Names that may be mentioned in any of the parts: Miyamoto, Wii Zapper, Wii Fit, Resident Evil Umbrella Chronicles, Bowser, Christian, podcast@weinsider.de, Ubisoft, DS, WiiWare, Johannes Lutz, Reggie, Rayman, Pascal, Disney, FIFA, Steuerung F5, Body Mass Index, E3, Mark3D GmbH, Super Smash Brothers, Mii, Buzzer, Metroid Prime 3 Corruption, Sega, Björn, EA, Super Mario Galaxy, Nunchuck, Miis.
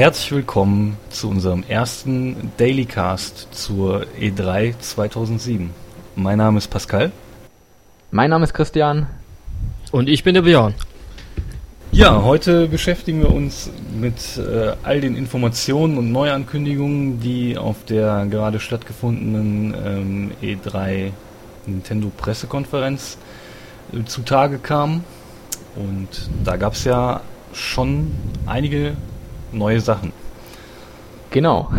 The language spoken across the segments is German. Herzlich willkommen zu unserem ersten Daily Cast zur E3 2007. Mein Name ist Pascal. Mein Name ist Christian. Und ich bin der Björn. Ja, heute beschäftigen wir uns mit all den Informationen und Neuankündigungen, die auf der gerade stattgefundenen E3 Nintendo Pressekonferenz zutage kamen. Und da gab es ja schon einige neue Sachen. Genau.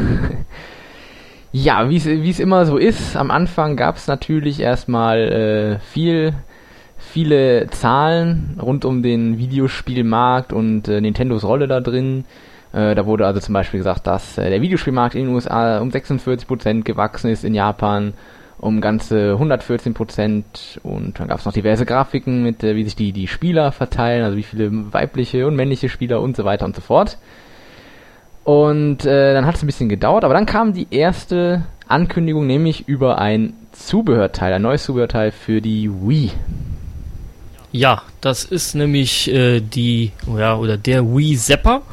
Ja, wie es immer so ist, am Anfang gab es natürlich erstmal viele Zahlen rund um den Videospielmarkt und Nintendos Rolle da drin. Da wurde also zum Beispiel gesagt, dass der Videospielmarkt in den USA um 46% gewachsen ist, in Japan um ganze 114%, und dann gab es noch diverse Grafiken mit, wie sich die Spieler verteilen, also wie viele weibliche und männliche Spieler und so weiter und so fort. Und dann hat es ein bisschen gedauert, aber dann kam die erste Ankündigung, nämlich über ein Zubehörteil, ein neues Zubehörteil für die Wii. Ja, das ist nämlich der Wii Zapper.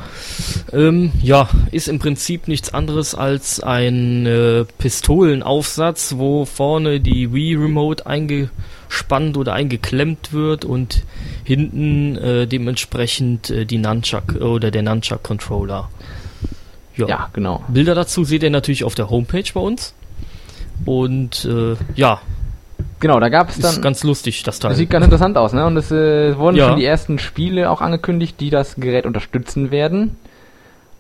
Ist im Prinzip nichts anderes als ein Pistolenaufsatz, wo vorne die Wii Remote eingespannt oder eingeklemmt wird und hinten dementsprechend die Nunchuck oder der Nunchuck Controller. Ja, genau. Bilder dazu seht ihr natürlich auf der Homepage bei uns. Und genau, da gab es dann... Ist ganz lustig, das Teil. Das sieht ganz interessant aus, ne? Und es wurden schon die ersten Spiele auch angekündigt, die das Gerät unterstützen werden.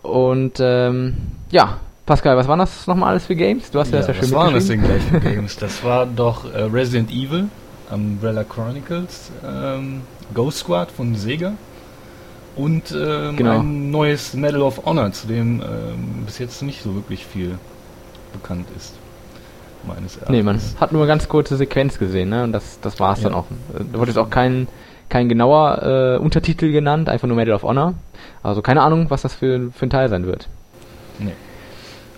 Und Pascal, was waren das nochmal alles für Games? Du hast ja das schön mitgeschrieben. Was waren das denn gleich für Games? Das war doch Resident Evil, Umbrella Chronicles, Ghost Squad von Sega und ein neues Medal of Honor, zu dem bis jetzt nicht so wirklich viel bekannt ist. Meines Erachtens. Nee, man hat nur eine ganz kurze Sequenz gesehen, ne? Und das war's dann auch. Da wurde jetzt auch kein genauer Untertitel genannt, einfach nur Medal of Honor. Also keine Ahnung, was das für ein Teil sein wird. Nee.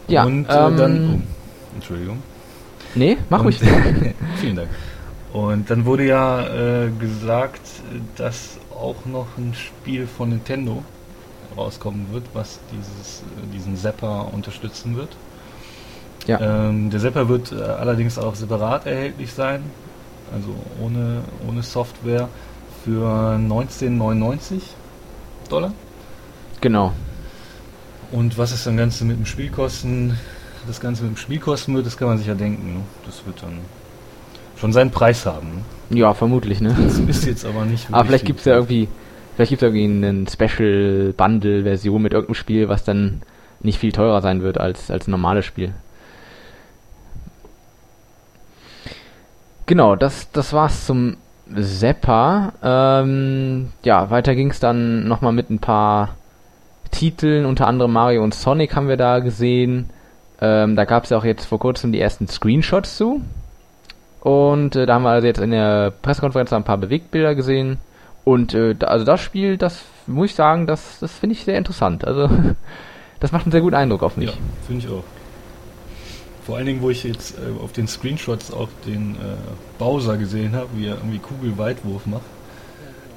Ja, und dann... Oh, Entschuldigung. Nee, mach ruhig. Vielen Dank. Und dann wurde gesagt, dass auch noch ein Spiel von Nintendo rauskommen wird, was diesen Zapper unterstützen wird. Ja. Der Zapper wird allerdings auch separat erhältlich sein, also ohne Software, für $19,99. Genau. Und was es dann das Ganze mit dem Spiel kosten wird, das kann man sich ja denken, ne? Das wird dann schon seinen Preis haben. Ne? Ja, vermutlich, ne? Das ist jetzt aber nicht wirklich. Aber vielleicht gibt es ja irgendwie eine Special-Bundle-Version mit irgendeinem Spiel, was dann nicht viel teurer sein wird als ein normales Spiel. Genau, das war's zum Zapper. Weiter ging's dann nochmal mit ein paar Titeln, unter anderem Mario und Sonic haben wir da gesehen. Da gab's ja auch jetzt vor kurzem die ersten Screenshots zu. Und da haben wir also jetzt in der Pressekonferenz ein paar Bewegtbilder gesehen. Und das Spiel, das muss ich sagen, das finde ich sehr interessant. Also das macht einen sehr guten Eindruck auf mich. Ja, finde ich auch. Vor allen Dingen, wo ich jetzt auf den Screenshots auch den Bowser gesehen habe, wie er irgendwie Kugelweitwurf macht.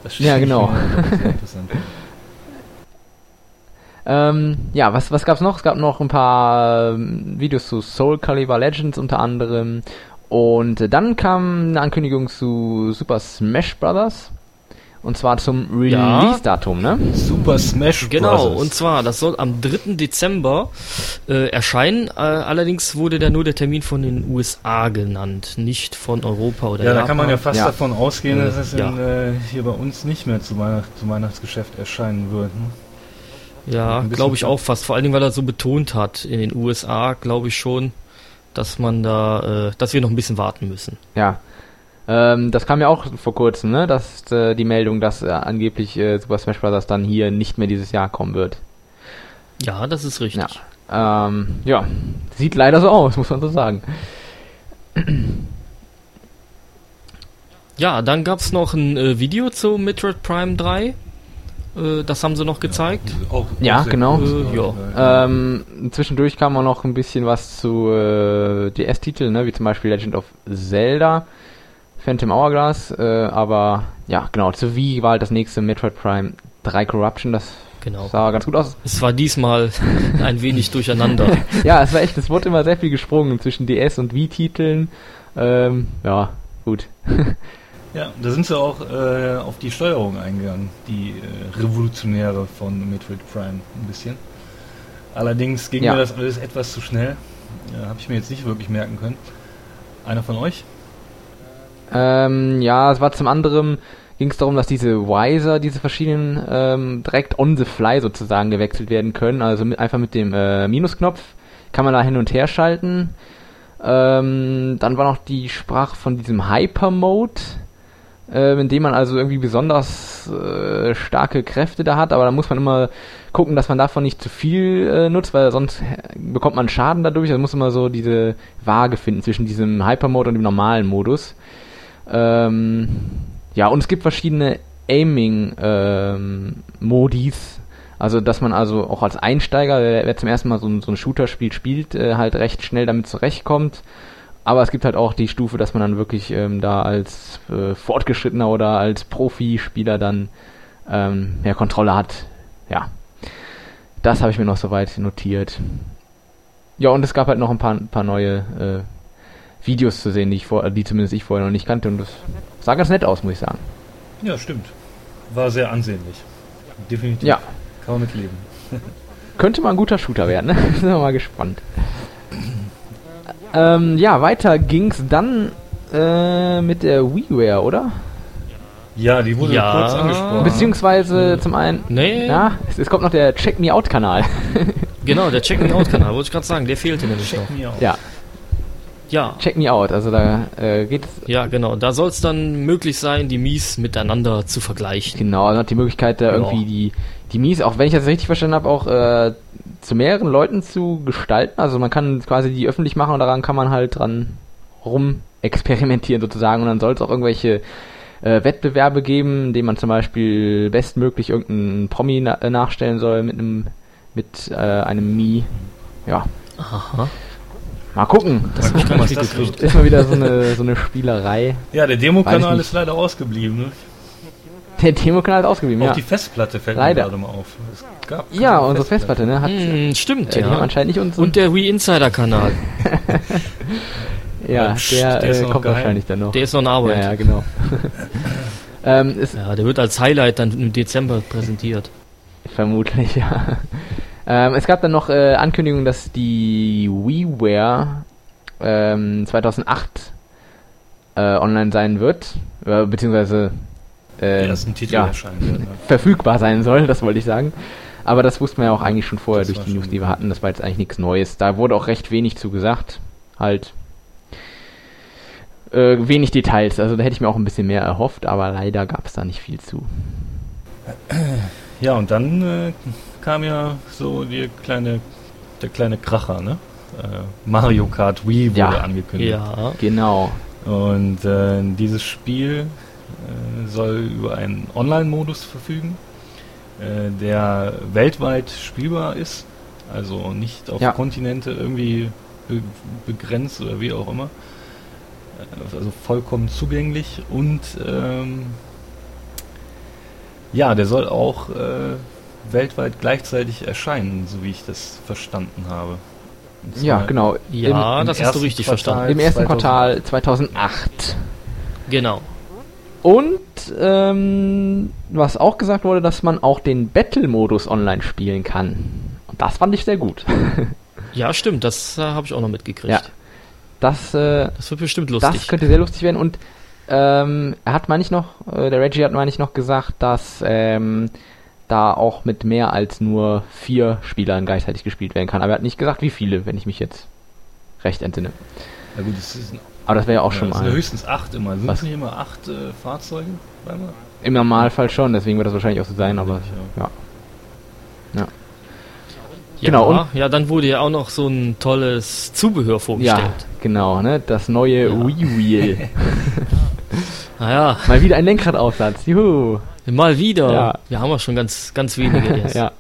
Das ja, genau. Sehr interessant. Was gab's noch? Es gab noch ein paar Videos zu Soulcalibur Legends unter anderem. Und dann kam eine Ankündigung zu Super Smash Brothers. Und zwar zum Release-Datum, ne? Super Smash Bros. Genau, und zwar, das soll am 3. Dezember erscheinen. Allerdings wurde da nur der Termin von den USA genannt, nicht von Europa oder Japan. Ja, da kann man ja fast davon ausgehen, dass es hier bei uns nicht mehr zum Weihnachtsgeschäft erscheinen wird. Ne? Ja, glaube ich auch fast. Vor allen Dingen, weil er so betont hat, in den USA glaube ich schon, dass man da, dass wir noch ein bisschen warten müssen. Ja. Das kam ja auch vor kurzem, ne? Dass die Meldung, dass angeblich Super Smash Bros. Dann hier nicht mehr dieses Jahr kommen wird. Ja, das ist richtig. Ja, sieht leider so aus, muss man so sagen. Ja, dann gab es noch ein Video zu Metroid Prime 3. Das haben sie noch gezeigt. Genau. Zwischendurch kam auch noch ein bisschen was zu DS-Titeln, ne? Wie zum Beispiel Legend of Zelda Phantom Hourglass, aber zu Wii war halt das nächste Metroid Prime 3 Corruption, das Genau. Sah ganz gut aus. Es war diesmal ein wenig durcheinander. Ja, es war echt, es wurde immer sehr viel gesprungen zwischen DS und Wii-Titeln. Ja, gut. Ja, da sind sie auch auf die Steuerung eingegangen, die revolutionäre von Metroid Prime ein bisschen. Allerdings ging mir das alles etwas zu schnell. Habe ich mir jetzt nicht wirklich merken können. Einer von euch? Ja, es war zum anderen, ging es darum, dass diese Wiser, diese verschiedenen direkt on the fly sozusagen gewechselt werden können. Also einfach mit dem Minusknopf kann man da hin und her schalten. Dann war noch die Sprache von diesem Hyper-Mode, in dem man also irgendwie besonders starke Kräfte da hat, aber da muss man immer gucken, dass man davon nicht zu viel nutzt, weil sonst bekommt man Schaden dadurch. Also muss man so diese Waage finden zwischen diesem Hyper-Mode und dem normalen Modus. Ja, und es gibt verschiedene Aiming-Modis, also dass man also auch als Einsteiger, wer zum ersten Mal so ein Shooter-Spiel spielt, halt recht schnell damit zurechtkommt. Aber es gibt halt auch die Stufe, dass man dann wirklich da als Fortgeschrittener oder als Profispieler dann mehr Kontrolle hat. Ja, das habe ich mir noch soweit notiert. Ja, und es gab halt noch ein paar neue Videos zu sehen, die zumindest ich vorher noch nicht kannte, und das sah ganz nett aus, muss ich sagen. Ja, stimmt. War sehr ansehnlich. Definitiv. Ja. Kann man mitleben. Könnte mal ein guter Shooter werden, ne? Sind wir mal gespannt. Ja, weiter ging's dann mit der WiiWare, oder? Ja, die wurde kurz angesprochen. Beziehungsweise zum einen... Nee. Ja, es kommt noch der Check-Me-Out-Kanal. Genau, der Check-Me-Out-Kanal, wollte ich gerade sagen. Der fehlte nämlich noch. Check-Me-Out. Ja. Check-Me-Out, also da geht es... Ja, genau. Da soll es dann möglich sein, die Miis miteinander zu vergleichen. Genau, man hat die Möglichkeit, da irgendwie die Miis, auch wenn ich das richtig verstanden habe, auch zu mehreren Leuten zu gestalten. Also man kann quasi die öffentlich machen und daran kann man halt dran rumexperimentieren sozusagen. Und dann soll es auch irgendwelche Wettbewerbe geben, in denen man zum Beispiel bestmöglich irgendeinen Promi nachstellen soll mit einem Mii. Ja. Aha. Mal gucken. Das mal gucken, was das wird. Ist mal wieder so eine Spielerei. Ja, der Demo-Kanal ist leider ausgeblieben, ne? Der Demo-Kanal ist ausgeblieben, auch die Festplatte fällt leider mir gerade mal auf. Es gab unsere Festplatte, ne? Hat, stimmt, die haben anscheinend nicht und der Wii-Insider-Kanal. Ja, der kommt geil. Wahrscheinlich dann noch. Der ist noch in Arbeit. Ja, genau. Der wird als Highlight dann im Dezember präsentiert. Vermutlich, ja. Es gab dann noch Ankündigungen, dass die WiiWare 2008 online sein wird, beziehungsweise... Der ersten Titel erscheinen wird, ne? Verfügbar sein soll, das wollte ich sagen. Aber das wussten wir ja auch eigentlich schon vorher durch die News, die wir hatten. Das war jetzt eigentlich nichts Neues. Da wurde auch recht wenig zu gesagt. Halt wenig Details. Also da hätte ich mir auch ein bisschen mehr erhofft, aber leider gab es da nicht viel zu. Ja, und dann kam ja so der kleine Kracher, ne? Mario Kart Wii wurde angekündigt. Ja, genau. Und dieses Spiel... soll über einen Online-Modus verfügen, der weltweit spielbar ist, also nicht auf Kontinente irgendwie begrenzt oder wie auch immer, also vollkommen zugänglich, und der soll auch weltweit gleichzeitig erscheinen, so wie ich das verstanden habe. Ja, genau. Ja, das hast du richtig verstanden. Im ersten Quartal 2008. Genau. Und was auch gesagt wurde, dass man auch den Battle-Modus online spielen kann. Und das fand ich sehr gut. Ja, stimmt, das habe ich auch noch mitgekriegt. Ja. Das wird bestimmt lustig. Das könnte sehr lustig werden. Und der Reggie hat, meine ich, noch gesagt, dass da auch mit mehr als nur 4 Spielern gleichzeitig gespielt werden kann. Aber er hat nicht gesagt, wie viele, wenn ich mich jetzt recht entsinne. Na gut, das ist aber das wäre ja auch schon mal. Das sind höchstens 8 immer. Sind es nicht immer 8 Fahrzeuge? Im Normalfall schon, deswegen wird das wahrscheinlich auch so sein, aber ja. Genau. Dann wurde ja auch noch so ein tolles Zubehör vorgestellt. Ja, genau, ne? Das neue Wii-Wheel. Naja. Mal wieder ein Lenkradaufsatz. Juhu. Mal wieder. Ja. Wir haben auch schon ganz, ganz wenige jetzt. Ja.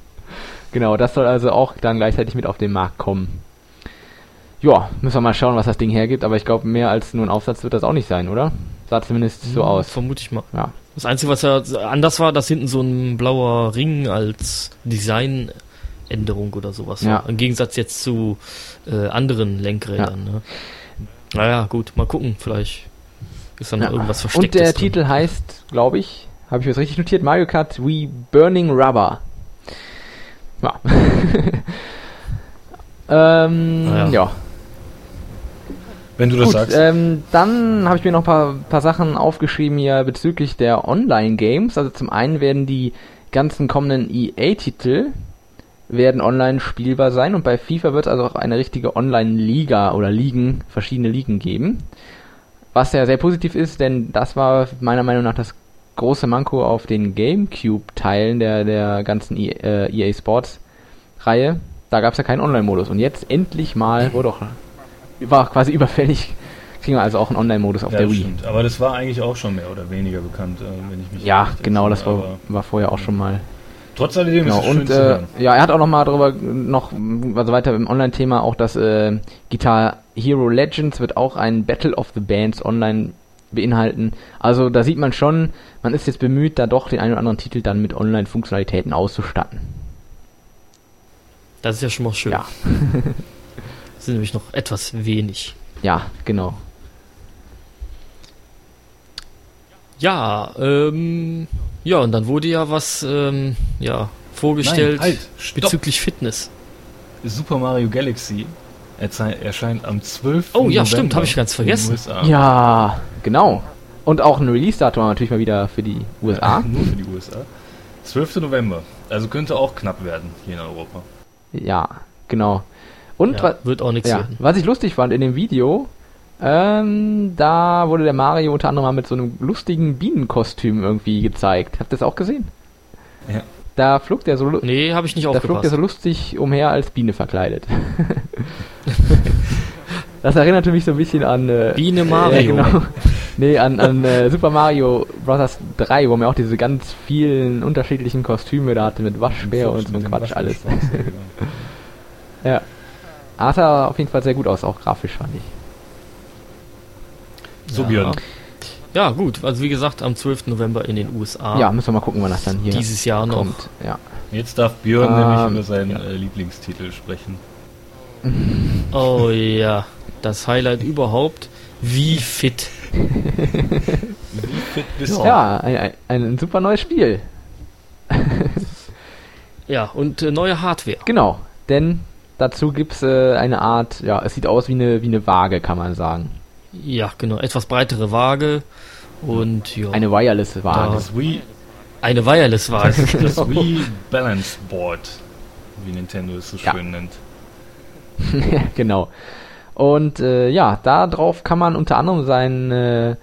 Genau, das soll also auch dann gleichzeitig mit auf den Markt kommen. Ja, müssen wir mal schauen, was das Ding hergibt, aber ich glaube, mehr als nur ein Aufsatz wird das auch nicht sein, oder? Sah zumindest so aus. Vermute ich mal. Ja. Das Einzige, was ja anders war, dass hinten so ein blauer Ring als Designänderung oder sowas war. Im Gegensatz jetzt zu anderen Lenkrädern. Ja. Ne? Naja, gut, mal gucken, vielleicht ist da noch irgendwas versteckt. Und der Titel heißt, glaube ich, habe ich mir das richtig notiert, Mario Kart Wii Burning Rubber. Ja. Wenn du das gut sagst. Dann habe ich mir noch ein paar Sachen aufgeschrieben hier bezüglich der Online-Games. Also zum einen werden die ganzen kommenden EA-Titel werden online spielbar sein und bei FIFA wird es also auch eine richtige Online-Liga oder Ligen, verschiedene Ligen geben. Was ja sehr positiv ist, denn das war meiner Meinung nach das große Manko auf den Gamecube-Teilen der ganzen EA Sports-Reihe. Da gab es ja keinen Online-Modus und jetzt endlich mal, war quasi überfällig, kriegen wir also auch einen Online-Modus auf der Wii. Stimmt. Aber das war eigentlich auch schon mehr oder weniger bekannt, wenn ich mich das war vorher auch schon mal. Trotz alledem ist es schön zu hören. Ja, er hat auch nochmal darüber, weiter im Online-Thema, auch das Guitar Hero Legends wird auch ein Battle of the Bands online beinhalten. Also da sieht man schon, man ist jetzt bemüht, da doch den einen oder anderen Titel dann mit Online-Funktionalitäten auszustatten. Das ist ja schon mal schön. Ja. Das sind nämlich noch etwas wenig. Ja, genau. Ja, und dann wurde ja was vorgestellt. Nein, bezüglich Fitness. Super Mario Galaxy erscheint am 12. November. Oh ja, stimmt, habe ich ganz vergessen. Ja, genau. Und auch ein Release-Datum natürlich mal wieder für die USA. Nur für die USA. 12. November. Also könnte auch knapp werden hier in Europa. Ja, genau. Und wird auch nichts werden. Was ich lustig fand in dem Video, da wurde der Mario unter anderem mal mit so einem lustigen Bienenkostüm irgendwie gezeigt. Habt ihr das auch gesehen? Ja. Da flog der so Nee, habe ich nicht aufgepasst. Da flog der so lustig umher als Biene verkleidet. Das erinnerte mich so ein bisschen an Biene Mario. Genau. Nee, an Super Mario Brothers 3, wo man auch diese ganz vielen unterschiedlichen Kostüme da hatte mit Waschbär und so ein Quatsch alles. Ja. Sah auf jeden Fall sehr gut aus, auch grafisch fand ich. So, Björn. Ja, gut, also wie gesagt, am 12. November in den USA. Ja, müssen wir mal gucken, wann das dann hier dieses Jahr noch kommt. Ja. Jetzt darf Björn nämlich über seinen Lieblingstitel sprechen. Oh ja, das Highlight überhaupt. Wii Fit. Wii Fit bist du? Ja, ein super neues Spiel. Ja, und neue Hardware. Genau, denn dazu gibt es eine Art, es sieht aus wie eine Waage, kann man sagen. Ja, genau, etwas breitere Waage und eine wireless Waage. Eine wireless Waage. Das Wii Balance Board, wie Nintendo es so schön nennt. Genau. Und da drauf kann man unter anderem sein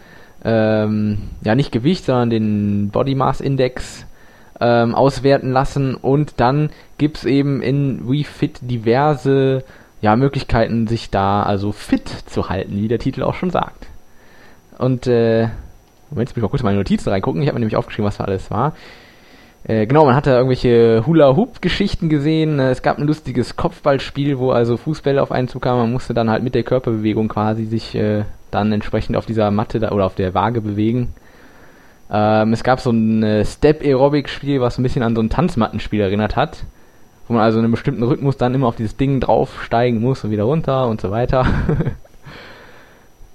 nicht Gewicht, sondern den Body Mass Index auswerten lassen und dann gibt's eben in Wii Fit diverse Möglichkeiten, sich da also fit zu halten, wie der Titel auch schon sagt. Und Moment, jetzt muss ich mal kurz in meine Notizen reingucken. Ich habe mir nämlich aufgeschrieben, was da alles war. Genau, man hat da irgendwelche Hula-Hoop-Geschichten gesehen. Es gab ein lustiges Kopfballspiel, wo also Fußbälle auf einen zukamen. Man musste dann halt mit der Körperbewegung quasi sich dann entsprechend auf dieser Matte oder auf der Waage bewegen. Es gab so ein Step-Aerobic-Spiel, was ein bisschen an so ein Tanzmattenspiel erinnert hat, wo man also in einem bestimmten Rhythmus dann immer auf dieses Ding draufsteigen muss und wieder runter und so weiter.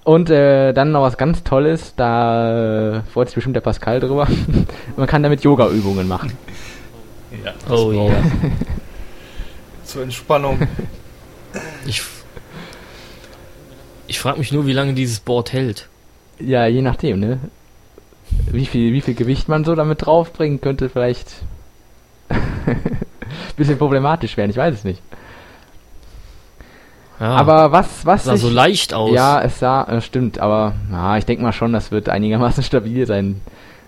Und dann noch was ganz Tolles, da freut sich bestimmt der Pascal drüber. Man kann damit Yoga-Übungen machen. Ja, zur Entspannung. Ich frage mich nur, wie lange dieses Board hält. Ja, je nachdem, ne? Wie viel Gewicht man so damit draufbringen könnte, vielleicht ein bisschen problematisch werden, ich weiß es nicht. Ja, aber was sah so leicht aus. Ja, es sah, stimmt, aber ich denke mal schon, das wird einigermaßen stabil sein.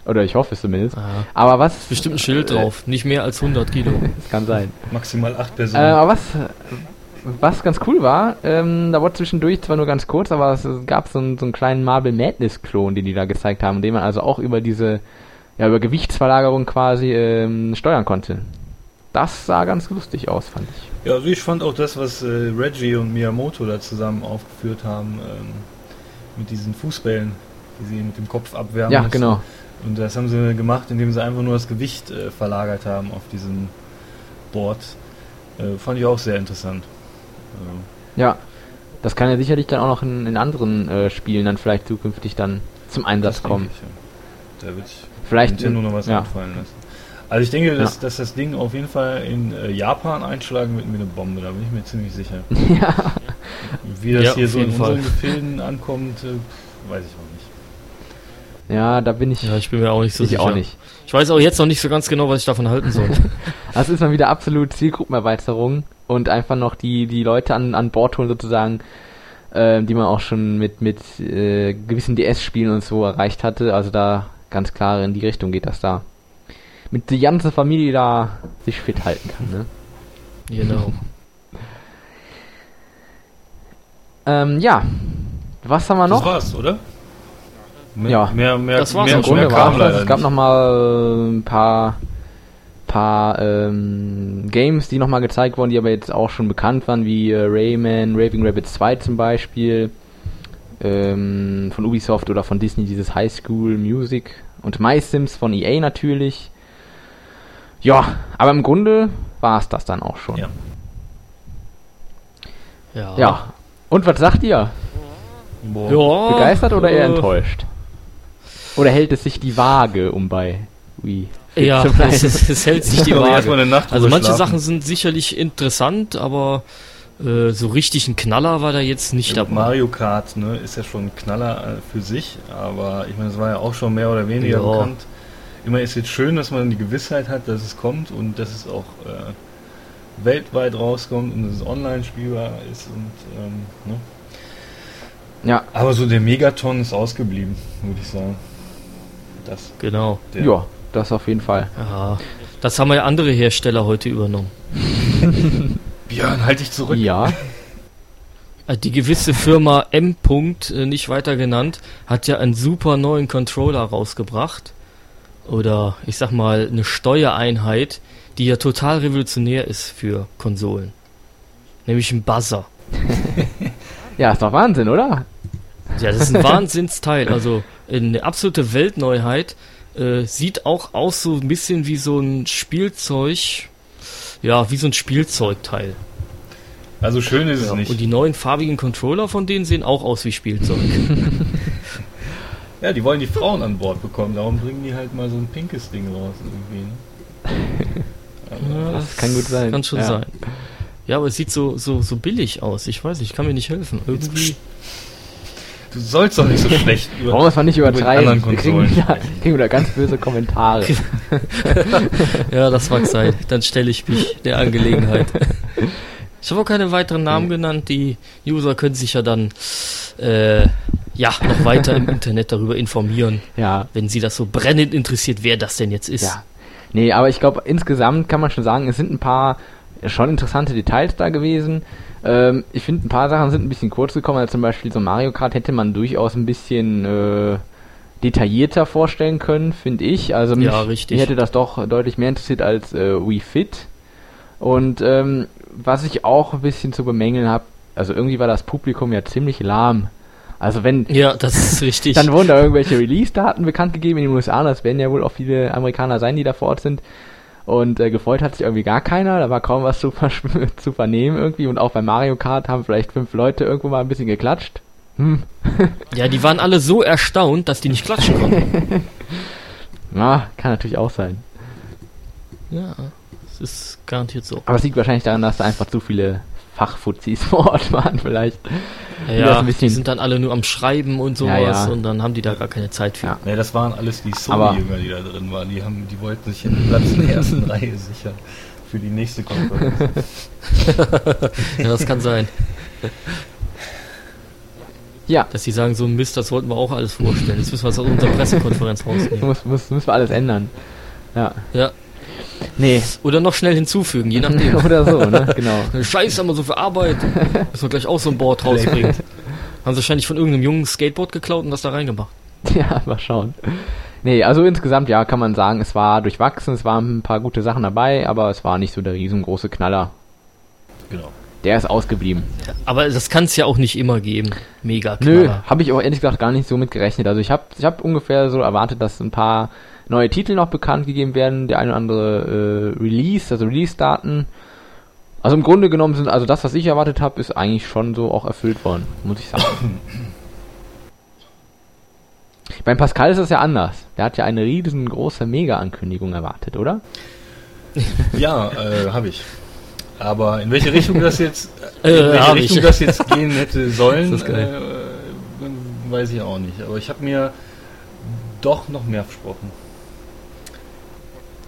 Oder ich hoffe es zumindest. Ja. Aber was... Bestimmt ein Schild drauf, nicht mehr als 100 Kilo. Das kann sein. Maximal 8 Personen. Aber was ganz cool war, da wurde zwischendurch zwar nur ganz kurz, aber es gab so einen kleinen Marble Madness-Klon, den die da gezeigt haben, den man also auch über über Gewichtsverlagerung quasi steuern konnte. Das sah ganz lustig aus, fand ich. Ja, also ich fand auch das, was Reggie und Miyamoto da zusammen aufgeführt haben, mit diesen Fußbällen, die sie mit dem Kopf abwärmen. Ja, genau. Und das haben sie gemacht, indem sie einfach nur das Gewicht verlagert haben auf diesem Board. Fand ich auch sehr interessant. Ja, das kann ja sicherlich dann auch noch in anderen Spielen dann vielleicht zukünftig dann zum Einsatz kommen. Ich, ja. Da wird vielleicht Nintendo noch was einfallen lassen. Also ich denke, dass das Ding auf jeden Fall in Japan einschlagen wird mit einer Bombe, da bin ich mir ziemlich sicher. Ja. Wie das hier so in unseren Gefilden ankommt, weiß ich auch nicht. Ja, da bin ich... Ja, ich bin mir auch nicht so sicher. Auch nicht. Ich weiß auch jetzt noch nicht so ganz genau, was ich davon halten soll. Das ist mal wieder absolut Zielgruppenerweiterung und einfach noch die Leute an Bord holen sozusagen, die man auch schon mit gewissen DS-Spielen und so erreicht hatte. Also da ganz klar in die Richtung geht das da. Mit der ganzen Familie da sich fit halten kann, ne? Genau. Was haben wir noch? Das war's, oder? Mehr, das war's im Grunde. Es gab nochmal ein paar Games, die nochmal gezeigt wurden, die aber jetzt auch schon bekannt waren, wie Rayman, Raving Rabbit 2 zum Beispiel, von Ubisoft oder von Disney, dieses High School Music und My Sims von EA natürlich. Ja, aber im Grunde war es das dann auch schon. Ja. Und was sagt ihr? Boah. Begeistert oder eher enttäuscht? Oder hält es sich die Waage bei Wii? Ja, es hält sich die Waage. Also manche Sachen sind sicherlich interessant, aber so richtig ein Knaller war da jetzt nicht dabei. Mario Kart, ne, ist ja schon ein Knaller für sich, aber ich meine, es war ja auch schon mehr oder weniger bekannt. Immer ist jetzt schön, dass man die Gewissheit hat, dass es kommt und dass es auch weltweit rauskommt und dass es online spielbar ist und ne? Ja. Aber so der Megaton ist ausgeblieben, würde ich sagen. Das. Genau. Ja, das auf jeden Fall. Aha. Das haben ja andere Hersteller heute übernommen. Björn, halt dich zurück. Ja. Die gewisse Firma M. nicht weiter genannt, hat ja einen super neuen Controller rausgebracht. Oder, ich sag mal, eine Steuereinheit, die ja total revolutionär ist für Konsolen. Nämlich ein Buzzer. Ja, ist doch Wahnsinn, oder? Ja, das ist ein Wahnsinnsteil. Also eine absolute Weltneuheit. Sieht auch aus so ein bisschen wie so ein Spielzeug. Ja, wie so ein Spielzeugteil. Also schön ist es nicht. Und die neuen farbigen Controller von denen sehen auch aus wie Spielzeug. Ja, die wollen die Frauen an Bord bekommen. Darum bringen die halt mal so ein pinkes Ding raus irgendwie. Ne? Ja, das kann gut sein. Kann schon sein. Ja, aber es sieht so billig aus. Ich weiß nicht, ich kann mir nicht helfen. Irgendwie. Du sollst doch nicht so schlecht über. Warum das nicht übertreiben? Wir kriegen wieder ganz böse Kommentare. Ja, das mag sein. Dann stelle ich mich der Angelegenheit. Ich habe auch keine weiteren Namen genannt. Die User können sich ja dann noch weiter im Internet darüber informieren, wenn sie das so brennend interessiert, wer das denn jetzt ist. Ja. Nee, aber ich glaube, insgesamt kann man schon sagen, es sind ein paar schon interessante Details da gewesen. Ich finde, ein paar Sachen sind ein bisschen kurz gekommen, also zum Beispiel so Mario Kart hätte man durchaus ein bisschen detaillierter vorstellen können, finde ich. Also mich hätte das doch deutlich mehr interessiert als Wii Fit. Und was ich auch ein bisschen zu bemängeln habe, also irgendwie war das Publikum ja ziemlich lahm. Also wenn... Ja, das ist richtig. Dann wurden da irgendwelche Release-Daten bekannt gegeben in den USA, das werden ja wohl auch viele Amerikaner sein, die da vor Ort sind. Und gefreut hat sich irgendwie gar keiner, da war kaum was zu vernehmen irgendwie. Und auch bei Mario Kart haben vielleicht 5 Leute irgendwo mal ein bisschen geklatscht. Ja, die waren alle so erstaunt, dass die nicht klatschen konnten. Na, kann natürlich auch sein. Ja, es ist garantiert so. Aber es liegt wahrscheinlich daran, dass da einfach zu viele Fachfuzis vor Ort waren vielleicht. Ja, die sind dann alle nur am Schreiben und sowas und dann haben die da gar keine Zeit für. Ja. Nee, das waren alles die Sony-Jünger, die da drin waren. Die wollten sich den Platz in der ersten Reihe sichern für die nächste Konferenz. Ja, das kann sein. Ja. Dass die sagen, so Mist, das wollten wir auch alles vorstellen. Das müssen wir aus unserer Pressekonferenz rausnehmen. Müssen wir alles ändern. Ja. Nee. Oder noch schnell hinzufügen, je nachdem. Oder so, ne? Genau. Scheiße, haben wir so viel Arbeit, dass man gleich auch so ein Board rausbringt. Haben sie wahrscheinlich von irgendeinem jungen Skateboard geklaut und das da reingemacht. Ja, mal schauen. Nee, also insgesamt, kann man sagen, es war durchwachsen, es waren ein paar gute Sachen dabei, aber es war nicht so der riesengroße Knaller. Genau. der ist ausgeblieben. Aber das kann es ja auch nicht immer geben. Mega klar. Nö, habe ich auch ehrlich gesagt gar nicht so mit gerechnet. Also ich hab ungefähr so erwartet, dass ein paar neue Titel noch bekannt gegeben werden, der eine oder andere Release, also Release-Daten. Also im Grunde genommen sind, also das, was ich erwartet habe, ist eigentlich schon so auch erfüllt worden, muss ich sagen. Beim Pascal ist das ja anders. Der hat ja eine riesengroße Mega-Ankündigung erwartet, oder? Ja, habe ich. Aber in welche Richtung das jetzt, das jetzt gehen hätte sollen, weiß ich auch nicht. Aber ich habe mir doch noch mehr versprochen.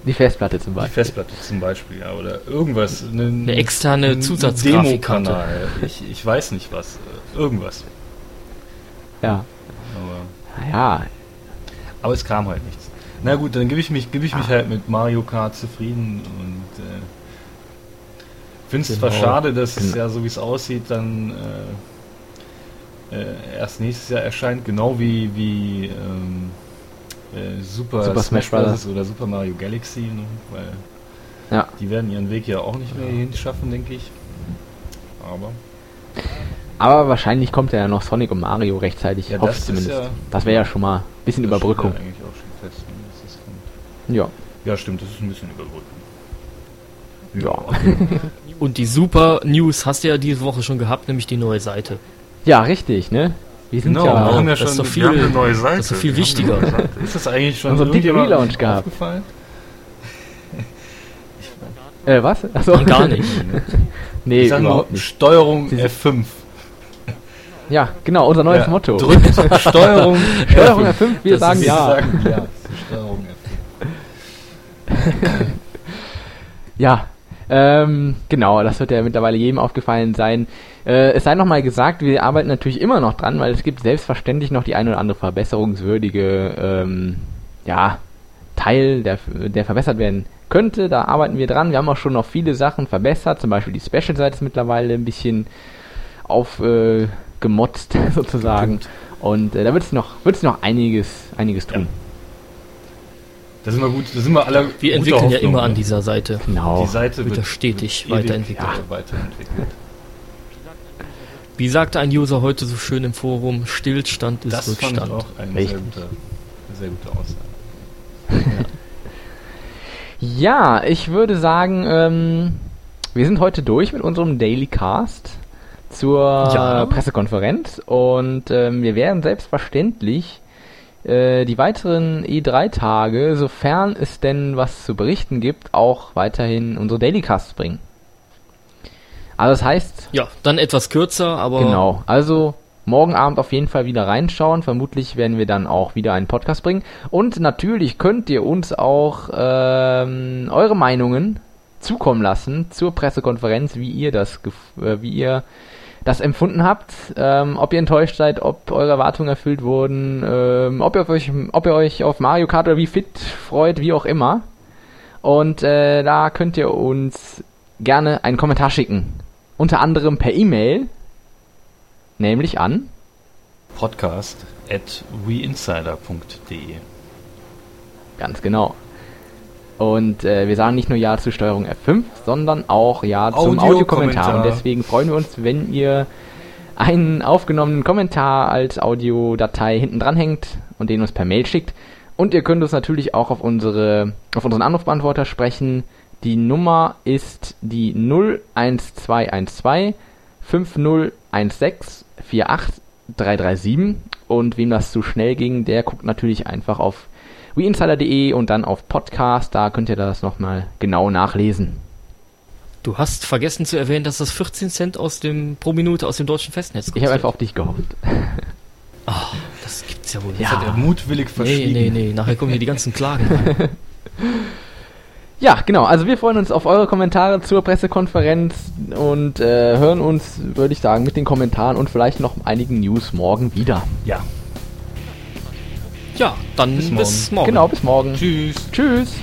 Die Festplatte zum Beispiel. Ja, oder irgendwas. Eine externe Zusatzgrafikkarte. Demo-Kanal. Ich weiß nicht was. Irgendwas. Ja. Aber es kam halt nichts. Na gut, dann gebe ich mich halt mit Mario Kart zufrieden und finde es zwar schade, dass es ja so wie es aussieht, dann erst nächstes Jahr erscheint, genau wie Super Smash Brothers oder Super Mario Galaxy, ne? Weil die werden ihren Weg ja auch nicht mehr hinschaffen, denke ich. Aber wahrscheinlich kommt ja noch Sonic und Mario rechtzeitig, ja, hofft zumindest. Ja, das wäre ja schon mal ein bisschen Überbrückung. Ja, eigentlich auch schon fest, dass das kommt. Ja, stimmt, das ist ein bisschen Überbrückung. Ja. Und die Super News hast du ja diese Woche schon gehabt, nämlich die neue Seite. Ja, richtig, ne? Wir sind haben ja schon eine neue Seite. Das ist doch viel wichtiger. Ist das eigentlich schon so ein Relaunch gehabt? Was? Achso. Gar nicht. Nee, ich sag mal, Steuerung F5. Ja, genau, unser neues Motto. Drückt Steuerung F5, wir sagen ja. Steuerung F5. Ja, genau, das wird ja mittlerweile jedem aufgefallen sein. Es sei nochmal gesagt, wir arbeiten natürlich immer noch dran, weil es gibt selbstverständlich noch die ein oder andere verbesserungswürdige Teil, der verbessert werden könnte. Da arbeiten wir dran. Wir haben auch schon noch viele Sachen verbessert, zum Beispiel die Special-Seite ist mittlerweile ein bisschen aufgemotzt sozusagen. Und da wird es noch einiges tun. Ja. Wir entwickeln Hoffnung, ja immer an dieser Seite. Genau. Die Seite wird stetig weiterentwickelt. Wie sagte ein User heute so schön im Forum, Stillstand ist Rückstand. Das fand auch eine sehr gute Aussage. Ja, ich würde sagen, wir sind heute durch mit unserem Daily Cast zur Pressekonferenz und wir werden selbstverständlich die weiteren E3-Tage, sofern es denn was zu berichten gibt, auch weiterhin unsere Dailycasts bringen. Also das heißt... Ja, dann etwas kürzer, aber... Genau, also morgen Abend auf jeden Fall wieder reinschauen. Vermutlich werden wir dann auch wieder einen Podcast bringen. Und natürlich könnt ihr uns auch eure Meinungen zukommen lassen zur Pressekonferenz, wie ihr das empfunden habt, ob ihr enttäuscht seid, ob eure Erwartungen erfüllt wurden, ob ihr euch auf Mario Kart oder Wii Fit freut, wie auch immer. Und da könnt ihr uns gerne einen Kommentar schicken. Unter anderem per E-Mail, nämlich an podcast@weinsider.de. Ganz genau. Und wir sagen nicht nur Ja zu Steuerung F5, sondern auch Ja zum Audiokommentar. Und deswegen freuen wir uns, wenn ihr einen aufgenommenen Kommentar als Audiodatei hinten dran hängt und den uns per Mail schickt. Und ihr könnt uns natürlich auch auf unseren Anrufbeantworter sprechen. Die Nummer ist die 01212 5016 48 337. Und wem das zu schnell ging, der guckt natürlich einfach auf WeInsider.de und dann auf Podcast, da könnt ihr das nochmal genau nachlesen. Du hast vergessen zu erwähnen, dass das 14 Cent pro Minute aus dem deutschen Festnetz kostet. Ich habe einfach auf dich gehofft. Ach, das gibt's ja wohl nicht. Ja. Das hat er mutwillig verschwiegen. Nee, nachher kommen hier die ganzen Klagen rein. Ja, genau, also wir freuen uns auf eure Kommentare zur Pressekonferenz und hören uns, würde ich sagen, mit den Kommentaren und vielleicht noch einigen News morgen wieder. Ja. Ja, dann bis morgen. Genau, bis morgen. Tschüss.